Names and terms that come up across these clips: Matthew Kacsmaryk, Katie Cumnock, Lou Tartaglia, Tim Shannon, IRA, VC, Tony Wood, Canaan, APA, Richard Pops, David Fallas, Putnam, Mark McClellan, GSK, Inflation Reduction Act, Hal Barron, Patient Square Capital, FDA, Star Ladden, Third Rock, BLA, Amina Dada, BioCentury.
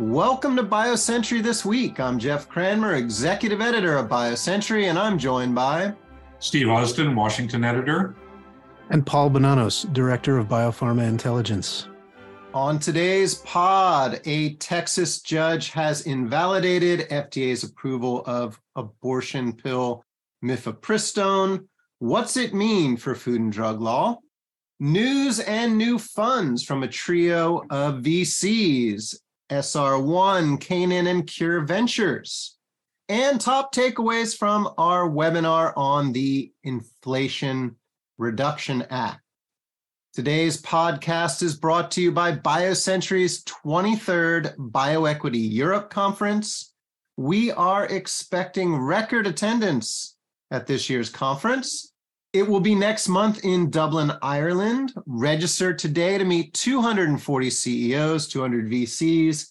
Welcome to BioCentury This Week. I'm Jeff Cranmer, Executive Editor of BioCentury, and I'm joined by Steve Usdin, Washington Editor, and Paul Bonanos, Director of Biopharma Intelligence. On today's pod, a Texas judge has invalidated FDA's approval of abortion pill mifepristone. What's it mean for food and drug law? News and new funds from a trio of VCs, SR1, Canaan, and Cure Ventures, and top takeaways from our webinar on the Inflation Reduction Act. Today's podcast is brought to you by BioCentury's 23rd BioEquity Europe Conference. We are expecting record attendance at this year's conference. It will be next month in Dublin, Ireland. Register today to meet 240 CEOs, 200 VCs,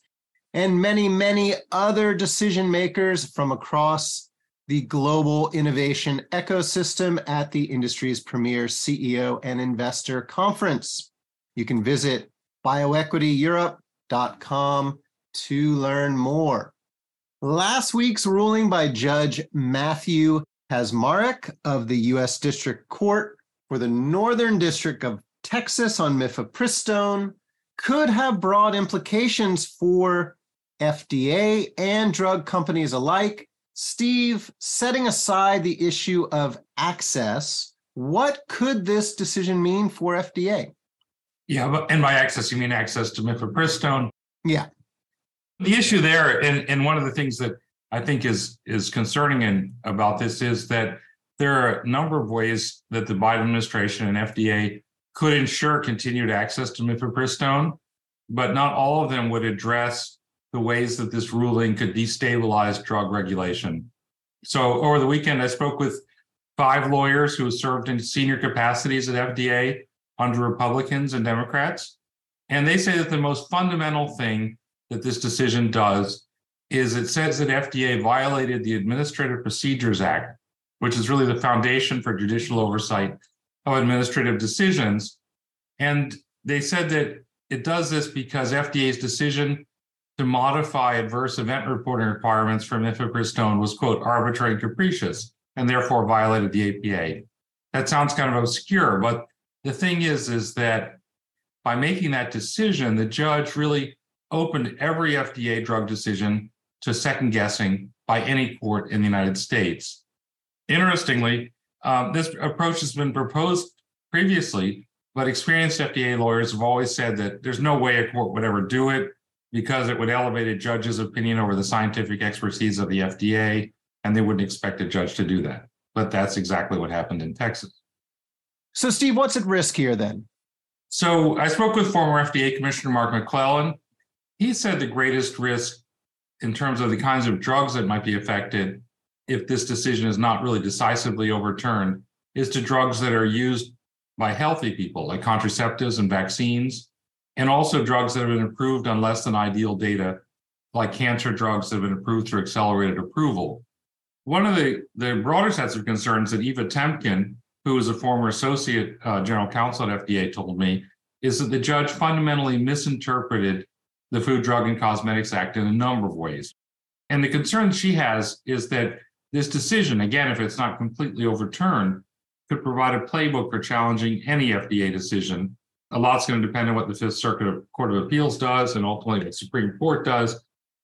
and many, many other decision makers from across the global innovation ecosystem at the industry's premier CEO and investor conference. You can visit bioequityeurope.com to learn more. Last week's ruling by Judge Matthew Kacsmaryk of the U.S. District Court for the Northern District of Texas on mifepristone could have broad implications for FDA and drug companies alike. Steve, setting aside the issue of access, what could this decision mean for FDA? Yeah, and by access, you mean access to mifepristone? Yeah. The issue there, and one of the things that I think is concerning about this is that there are a number of ways that the Biden administration and FDA could ensure continued access to mifepristone, but not all of them would address the ways that this ruling could destabilize drug regulation. So over the weekend, I spoke with 5 lawyers who served in senior capacities at FDA under Republicans and Democrats, and they say that the most fundamental thing that this decision does is it says that FDA violated the Administrative Procedures Act, which is really the foundation for judicial oversight of administrative decisions. And they said that it does this because FDA's decision to modify adverse event reporting requirements for mifepristone was, quote, arbitrary and capricious, and therefore violated the APA. That sounds kind of obscure, but the thing is that by making that decision, the judge really opened every FDA drug decision to second guessing by any court in the United States. Interestingly, this approach has been proposed previously, but experienced FDA lawyers have always said that there's no way a court would ever do it because it would elevate a judge's opinion over the scientific expertise of the FDA, and they wouldn't expect a judge to do that. But that's exactly what happened in Texas. So, Steve, what's at risk here then? So I spoke with former FDA Commissioner Mark McClellan. He said the greatest risk in terms of the kinds of drugs that might be affected if this decision is not really decisively overturned is to drugs that are used by healthy people, like contraceptives and vaccines, and also drugs that have been approved on less than ideal data, like cancer drugs that have been approved through accelerated approval. One of the broader sets of concerns that Eva Temkin, who is a former associate general counsel at FDA, told me, is that the judge fundamentally misinterpreted the Food, Drug, and Cosmetics Act in a number of ways. And the concern she has is that this decision, again, if it's not completely overturned, could provide a playbook for challenging any FDA decision. A lot's going to depend on what the Fifth Circuit Court of Appeals does and ultimately what the Supreme Court does.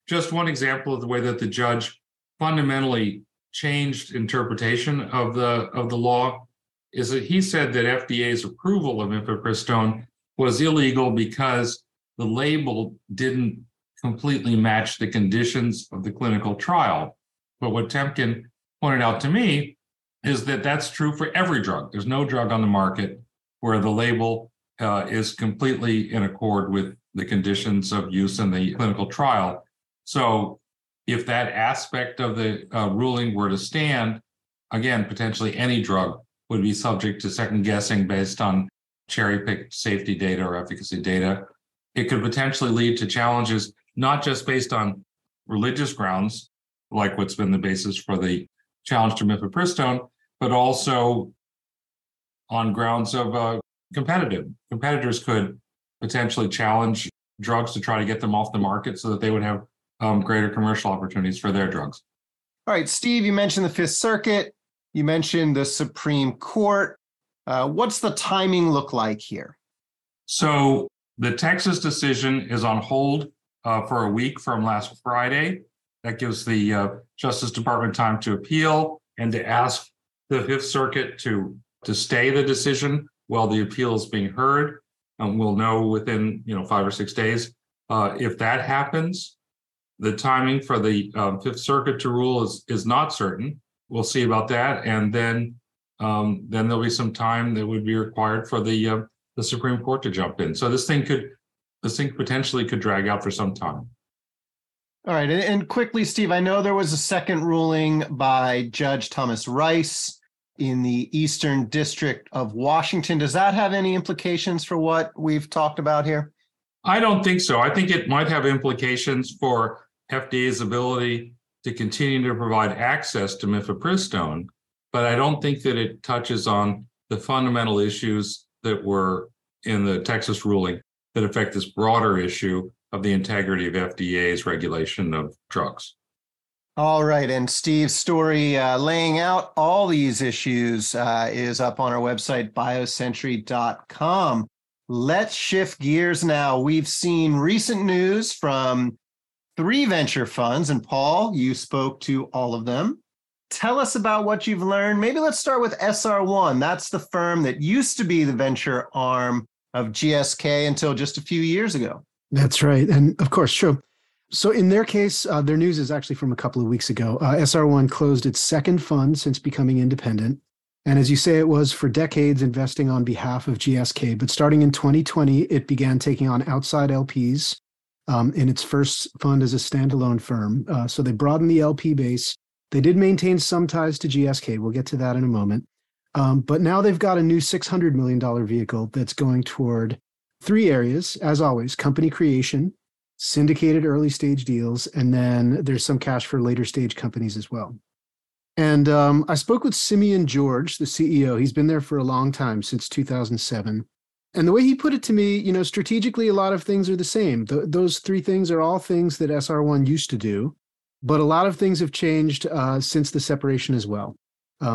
Just one example of the way that the judge fundamentally changed interpretation of the law is that he said that FDA's approval of mifepristone was illegal because the label didn't completely match the conditions of the clinical trial. But what Temkin pointed out to me is that that's true for every drug. There's no drug on the market where the label is completely in accord with the conditions of use in the clinical trial. So if that aspect of the ruling were to stand, again, potentially any drug would be subject to second guessing based on cherry-picked safety data or efficacy data. It could potentially lead to challenges, not just based on religious grounds, like what's been the basis for the challenge to mifepristone, but also on grounds of competitors could potentially challenge drugs to try to get them off the market so that they would have greater commercial opportunities for their drugs. All right, Steve, you mentioned the Fifth Circuit. You mentioned the Supreme Court. What's the timing look like here? So the Texas decision is on hold for a week from last Friday. That gives the Justice Department time to appeal and to ask the Fifth Circuit to stay the decision while the appeal is being heard. And we'll know within 5 or 6 days if that happens. The timing for the Fifth Circuit to rule is not certain. We'll see about that, and then there'll be some time that would be required for the Supreme Court to jump in. So this thing potentially could drag out for some time. All right, and quickly, Steve, I know there was a second ruling by Judge Thomas Rice in the Eastern District of Washington. Does that have any implications for what we've talked about here? I don't think so. I think it might have implications for FDA's ability to continue to provide access to mifepristone, but I don't think that it touches on the fundamental issues that were in the Texas ruling that affect this broader issue of the integrity of FDA's regulation of drugs. All right, and Steve's story laying out all these issues is up on our website, biocentury.com. Let's shift gears now. We've seen recent news from 3 venture funds, and Paul, you spoke to all of them. Tell us about what you've learned. Maybe let's start with SR1. That's the firm that used to be the venture arm of GSK until just a few years ago. That's right, and of course, true. So in their case, their news is actually from a couple of weeks ago. SR1 closed its second fund since becoming independent. And as you say, it was for decades investing on behalf of GSK. But starting in 2020, it began taking on outside LPs in its first fund as a standalone firm. So they broadened the LP base. They did maintain some ties to GSK. We'll get to that in a moment. But now they've got a new $600 million vehicle that's going toward 3 areas, as always: company creation, syndicated early stage deals, and then there's some cash for later stage companies as well. And I spoke with Simeon George, the CEO. He's been there for a long time, since 2007. And the way he put it to me, strategically, a lot of things are the same. Those 3 things are all things that SR1 used to do, but a lot of things have changed since the separation as well.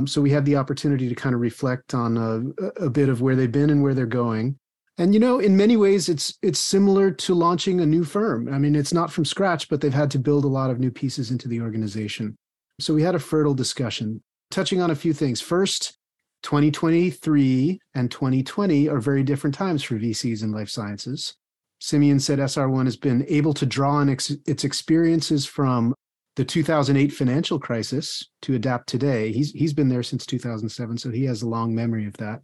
So we had the opportunity to kind of reflect on a bit of where they've been and where they're going. And, in many ways, it's similar to launching a new firm. I mean, it's not from scratch, but they've had to build a lot of new pieces into the organization. So we had a fertile discussion, touching on a few things. First, 2023 and 2020 are very different times for VCs in life sciences. Simeon said SR1 has been able to draw on its experiences from the 2008 financial crisis to adapt today. He's been there since 2007, so he has a long memory of that.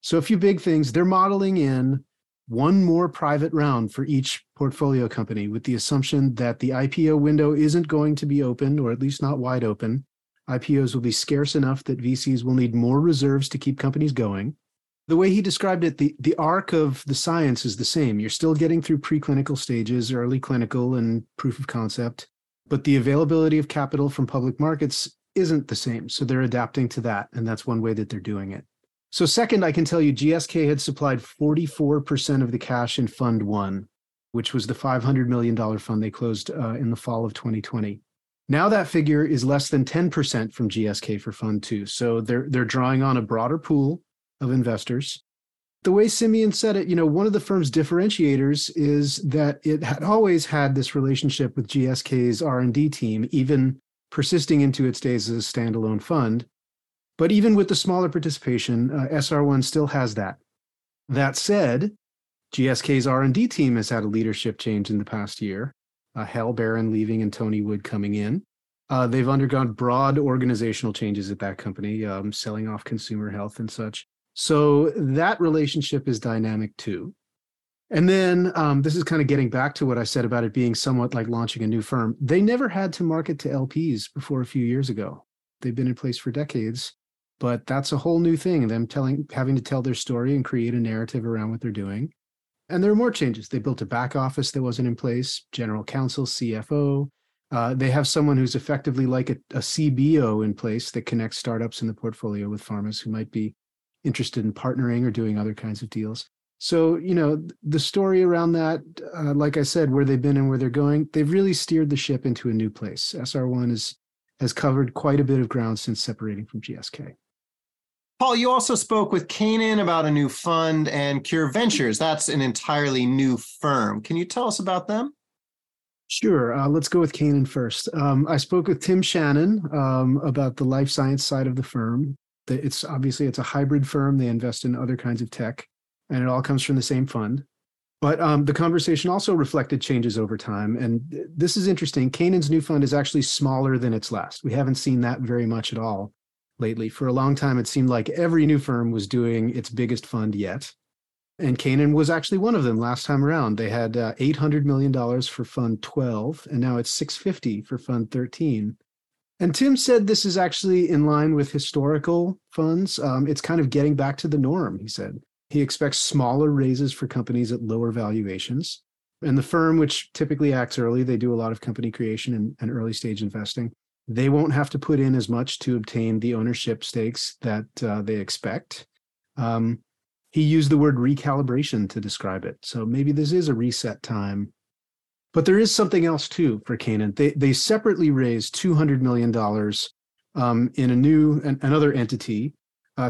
So a few big things. They're modeling in 1 more private round for each portfolio company, with the assumption that the IPO window isn't going to be open, or at least not wide open. IPOs will be scarce enough that VCs will need more reserves to keep companies going. The way he described it, the arc of the science is the same. You're still getting through preclinical stages, early clinical and proof of concept, but the availability of capital from public markets isn't the same. So they're adapting to that, and that's one way that they're doing it. So second, I can tell you GSK had supplied 44% of the cash in Fund 1, which was the $500 million fund they closed in the fall of 2020. Now that figure is less than 10% from GSK for Fund 2. So they're drawing on a broader pool of investors. The way Simeon said it, one of the firm's differentiators is that it had always had this relationship with GSK's R&D team, even persisting into its days as a standalone fund. But even with the smaller participation, SR1 still has that. That said, GSK's R&D team has had a leadership change in the past year, Hal Barron leaving and Tony Wood coming in. They've undergone broad organizational changes at that company, selling off consumer health and such. So that relationship is dynamic too. And then this is kind of getting back to what I said about it being somewhat like launching a new firm. They never had to market to LPs before a few years ago. They've been in place for decades. But that's a whole new thing, them having to tell their story and create a narrative around what they're doing. And there are more changes. They built a back office that wasn't in place, general counsel, CFO. They have someone who's effectively like a CBO in place that connects startups in the portfolio with pharmas who might be interested in partnering or doing other kinds of deals. So, you know, the story around that, like I said, where they've been and where they're going, they've really steered the ship into a new place. SR1 has covered quite a bit of ground since separating from GSK. Paul, you also spoke with Canaan about a new fund, and Cure Ventures. That's an entirely new firm. Can you tell us about them? Sure. Let's go with Canaan first. I spoke with Tim Shannon about the life science side of the firm. It's a hybrid firm. They invest in other kinds of tech, and it all comes from the same fund. But the conversation also reflected changes over time. And this is interesting. Canaan's new fund is actually smaller than its last. We haven't seen that very much at all lately. For a long time, it seemed like every new firm was doing its biggest fund yet. And Canaan was actually one of them last time around. They had $800 million for Fund 12, and now it's $650 for Fund 13. And Tim said this is actually in line with historical funds. It's kind of getting back to the norm, he said. He expects smaller raises for companies at lower valuations. And the firm, which typically acts early, they do a lot of company creation and early stage investing. They won't have to put in as much to obtain the ownership stakes that they expect. He used the word recalibration to describe it. So maybe this is a reset time. But there is something else, too, for Canaan. They separately raised $200 million in another entity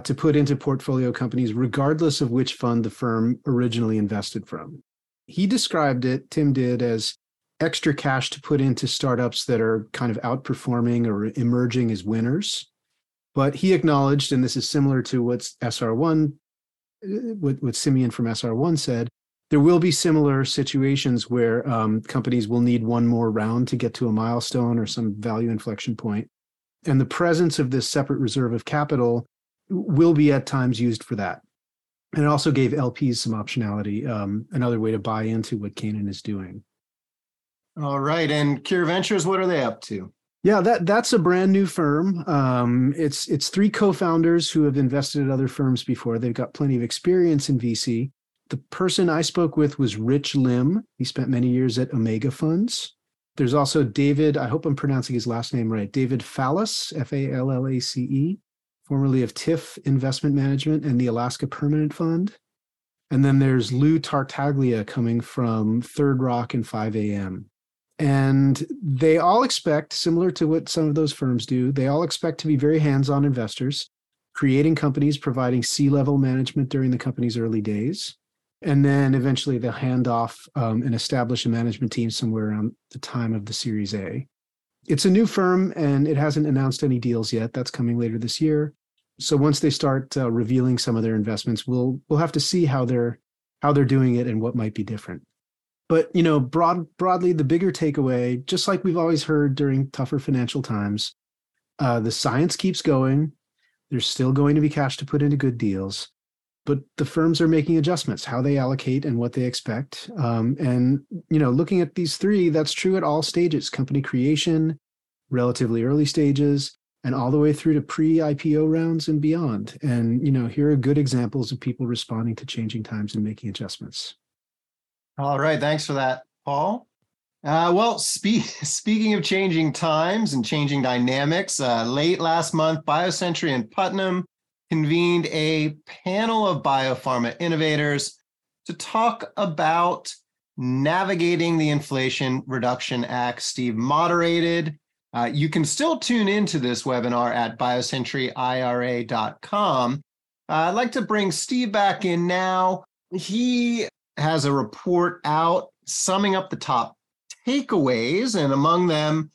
to put into portfolio companies, regardless of which fund the firm originally invested from. He described it, Tim did, as extra cash to put into startups that are kind of outperforming or emerging as winners. But he acknowledged, and this is similar to what Simeon from SR1 said, there will be similar situations where companies will need one more round to get to a milestone or some value inflection point. And the presence of this separate reserve of capital will be at times used for that. And it also gave LPs some optionality, another way to buy into what Canaan is doing. All right. And Cure Ventures, what are they up to? Yeah, that's a brand new firm. It's three co-founders who have invested at other firms before. They've got plenty of experience in VC. The person I spoke with was Rich Lim. He spent many years at Omega Funds. There's also David, I hope I'm pronouncing his last name right, David Fallas, Fallace, formerly of TIFF Investment Management and the Alaska Permanent Fund. And then there's Lou Tartaglia coming from Third Rock and 5AM. And they all expect, similar to what some of those firms do, they all expect to be very hands-on investors, creating companies, providing C-level management during the company's early days. And then eventually they'll hand off and establish a management team somewhere around the time of the Series A. It's a new firm, and it hasn't announced any deals yet. That's coming later this year. So once they start revealing some of their investments, we'll have to see how they're doing it and what might be different. But, you know, broadly, the bigger takeaway, just like we've always heard during tougher financial times, the science keeps going. There's still going to be cash to put into good deals. But the firms are making adjustments, how they allocate and what they expect. And, you know, looking at these three, that's true at all stages, company creation, relatively early stages, and all the way through to pre-IPO rounds and beyond. And, you know, here are good examples of people responding to changing times and making adjustments. All right. Thanks for that, Paul. Speaking of changing times and changing dynamics, late last month, BioCentury and Putnam convened a panel of biopharma innovators to talk about navigating the Inflation Reduction Act. Steve moderated. You can still tune into this webinar at biocenturyira.com. I'd like to bring Steve back in now. He has a report out summing up the top takeaways. And among them,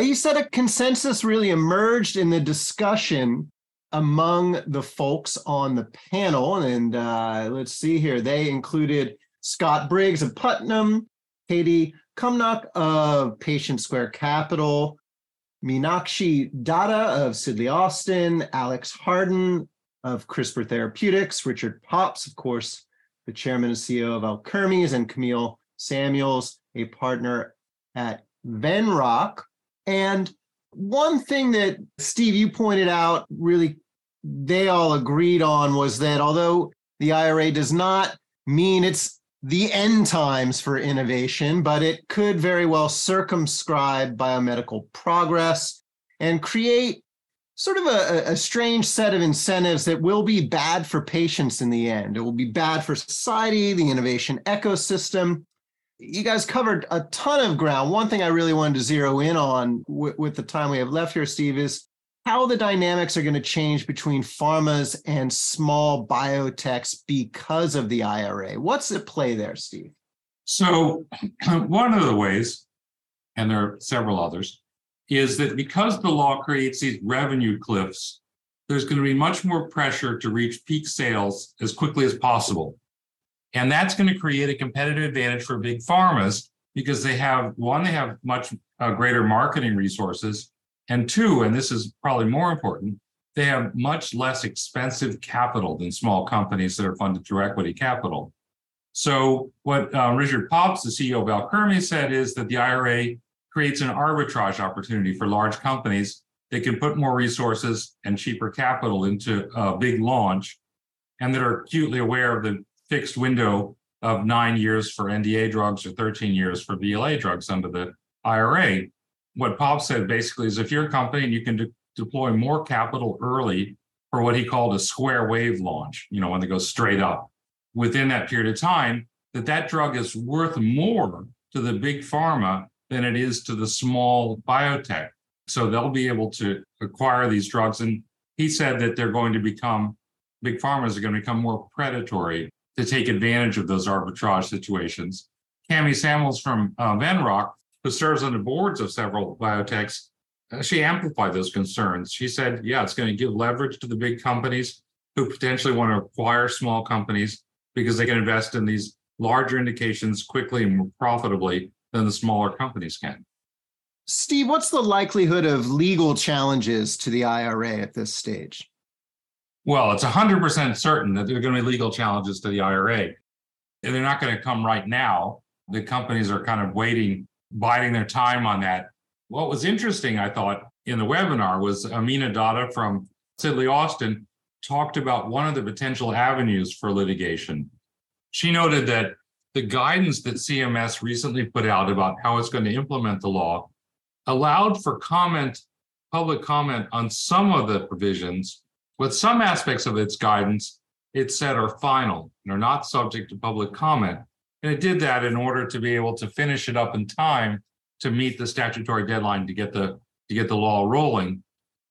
he said a consensus really emerged in the discussion among the folks on the panel. And let's see here. They included Scott Briggs of Putnam, Katie Cumnock of Patient Square Capital, Meenakshi Datta of Sidley Austin, Alex Harden of CRISPR Therapeutics, Richard Pops, of course, the chairman and CEO of Alkermes, and Camille Samuels, a partner at Venrock. And one thing that, Steve, you pointed out, really they all agreed on was that although the IRA does not mean it's the end times for innovation, but it could very well circumscribe biomedical progress and create sort of a strange set of incentives that will be bad for patients in the end. It will be bad for society, the innovation ecosystem. You guys covered a ton of ground. One thing I really wanted to zero in on with the time we have left here, Steve, is how the dynamics are going to change between pharmas and small biotechs because of the IRA. What's at play there, Steve? So one of the ways, and there are several others, is that because the law creates these revenue cliffs, there's going to be much more pressure to reach peak sales as quickly as possible. And that's going to create a competitive advantage for big pharmas because they have, one, they have much greater marketing resources, and two, and this is probably more important, they have much less expensive capital than small companies that are funded through equity capital. So what Richard Pops, the CEO of Alkermes, said is that the IRA creates an arbitrage opportunity for large companies that can put more resources and cheaper capital into a big launch and that are acutely aware of the fixed window of 9 years for NDA drugs or 13 years for BLA drugs under the IRA. What Pop said basically is if you're a company and you can deploy more capital early for what he called a square wave launch, you know, when they go straight up within that period of time, that drug is worth more to the big pharma than it is to the small biotech. So they'll be able to acquire these drugs. And he said that they're going to become, big pharmas are going to become more predatory to take advantage of those arbitrage situations. Cami Samuels from Venrock, who serves on the boards of several biotechs, she amplified those concerns. She said, yeah, it's going to give leverage to the big companies who potentially want to acquire small companies because they can invest in these larger indications quickly and more profitably than the smaller companies can. Steve, what's the likelihood of legal challenges to the IRA at this stage? Well, it's 100% certain that there are going to be legal challenges to the IRA. And they're not going to come right now. The companies are kind of waiting, biding their time on that. What was interesting, I thought, in the webinar was Amina Dada from Sidley Austin talked about one of the potential avenues for litigation. She noted that the guidance that CMS recently put out about how it's going to implement the law allowed for comment, public comment on some of the provisions, but some aspects of its guidance, it said are final and are not subject to public comment. And it did that in order to be able to finish it up in time to meet the statutory deadline to get the law rolling.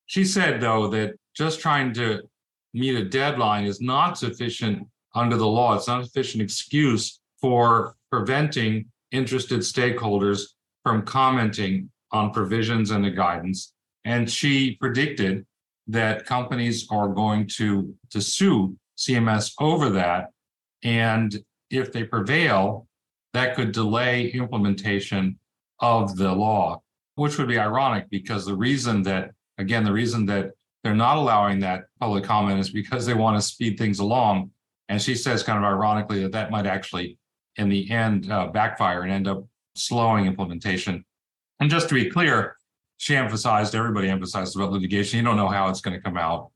She said, though, that just trying to meet a deadline is not sufficient under the law. It's not a sufficient excuse for preventing interested stakeholders from commenting on provisions and the guidance. And she predicted that companies are going to sue CMS over that. And if they prevail, that could delay implementation of the law, which would be ironic because the reason that, again, the reason that they're not allowing that public comment is because they want to speed things along. And she says kind of ironically that that might actually in the end backfire and end up slowing implementation. And just to be clear, she emphasized, everybody emphasized about litigation. You don't know how it's going to come out.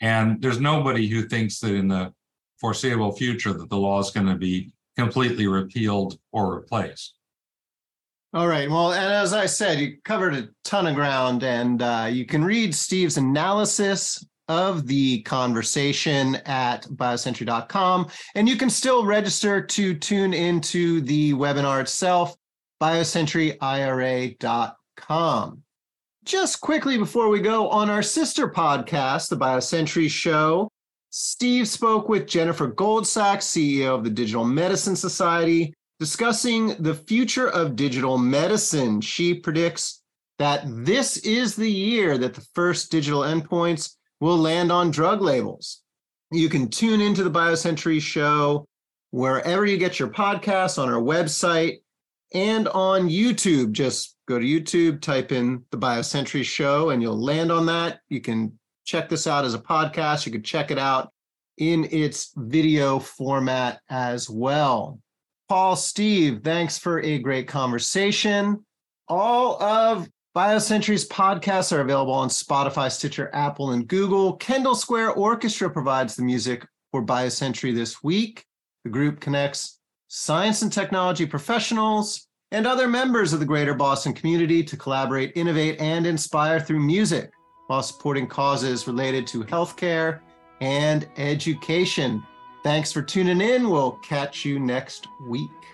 And there's nobody who thinks that in the foreseeable future that the law is going to be completely repealed or replaced. All right. Well, and as I said, you covered a ton of ground, and you can read Steve's analysis of the conversation at biocentury.com, and you can still register to tune into the webinar itself, biocenturyira.com. Just quickly before we go, on our sister podcast, The BioCentury Show, Steve spoke with Jennifer Goldsack, CEO of the Digital Medicine Society, discussing the future of digital medicine. She predicts that this is the year that the first digital endpoints will land on drug labels. You can tune into the BioCentury Show wherever you get your podcasts, on our website, and on YouTube. Just go to YouTube, type in the BioCentury Show, and you'll land on that. You can check this out as a podcast. You can check it out in its video format as well. Paul, Steve, thanks for a great conversation. All of BioCentury's podcasts are available on Spotify, Stitcher, Apple, and Google. Kendall Square Orchestra provides the music for BioCentury this week. The group connects science and technology professionals and other members of the greater Boston community to collaborate, innovate, and inspire through music. while supporting causes related to healthcare and education. Thanks for tuning in. We'll catch you next week.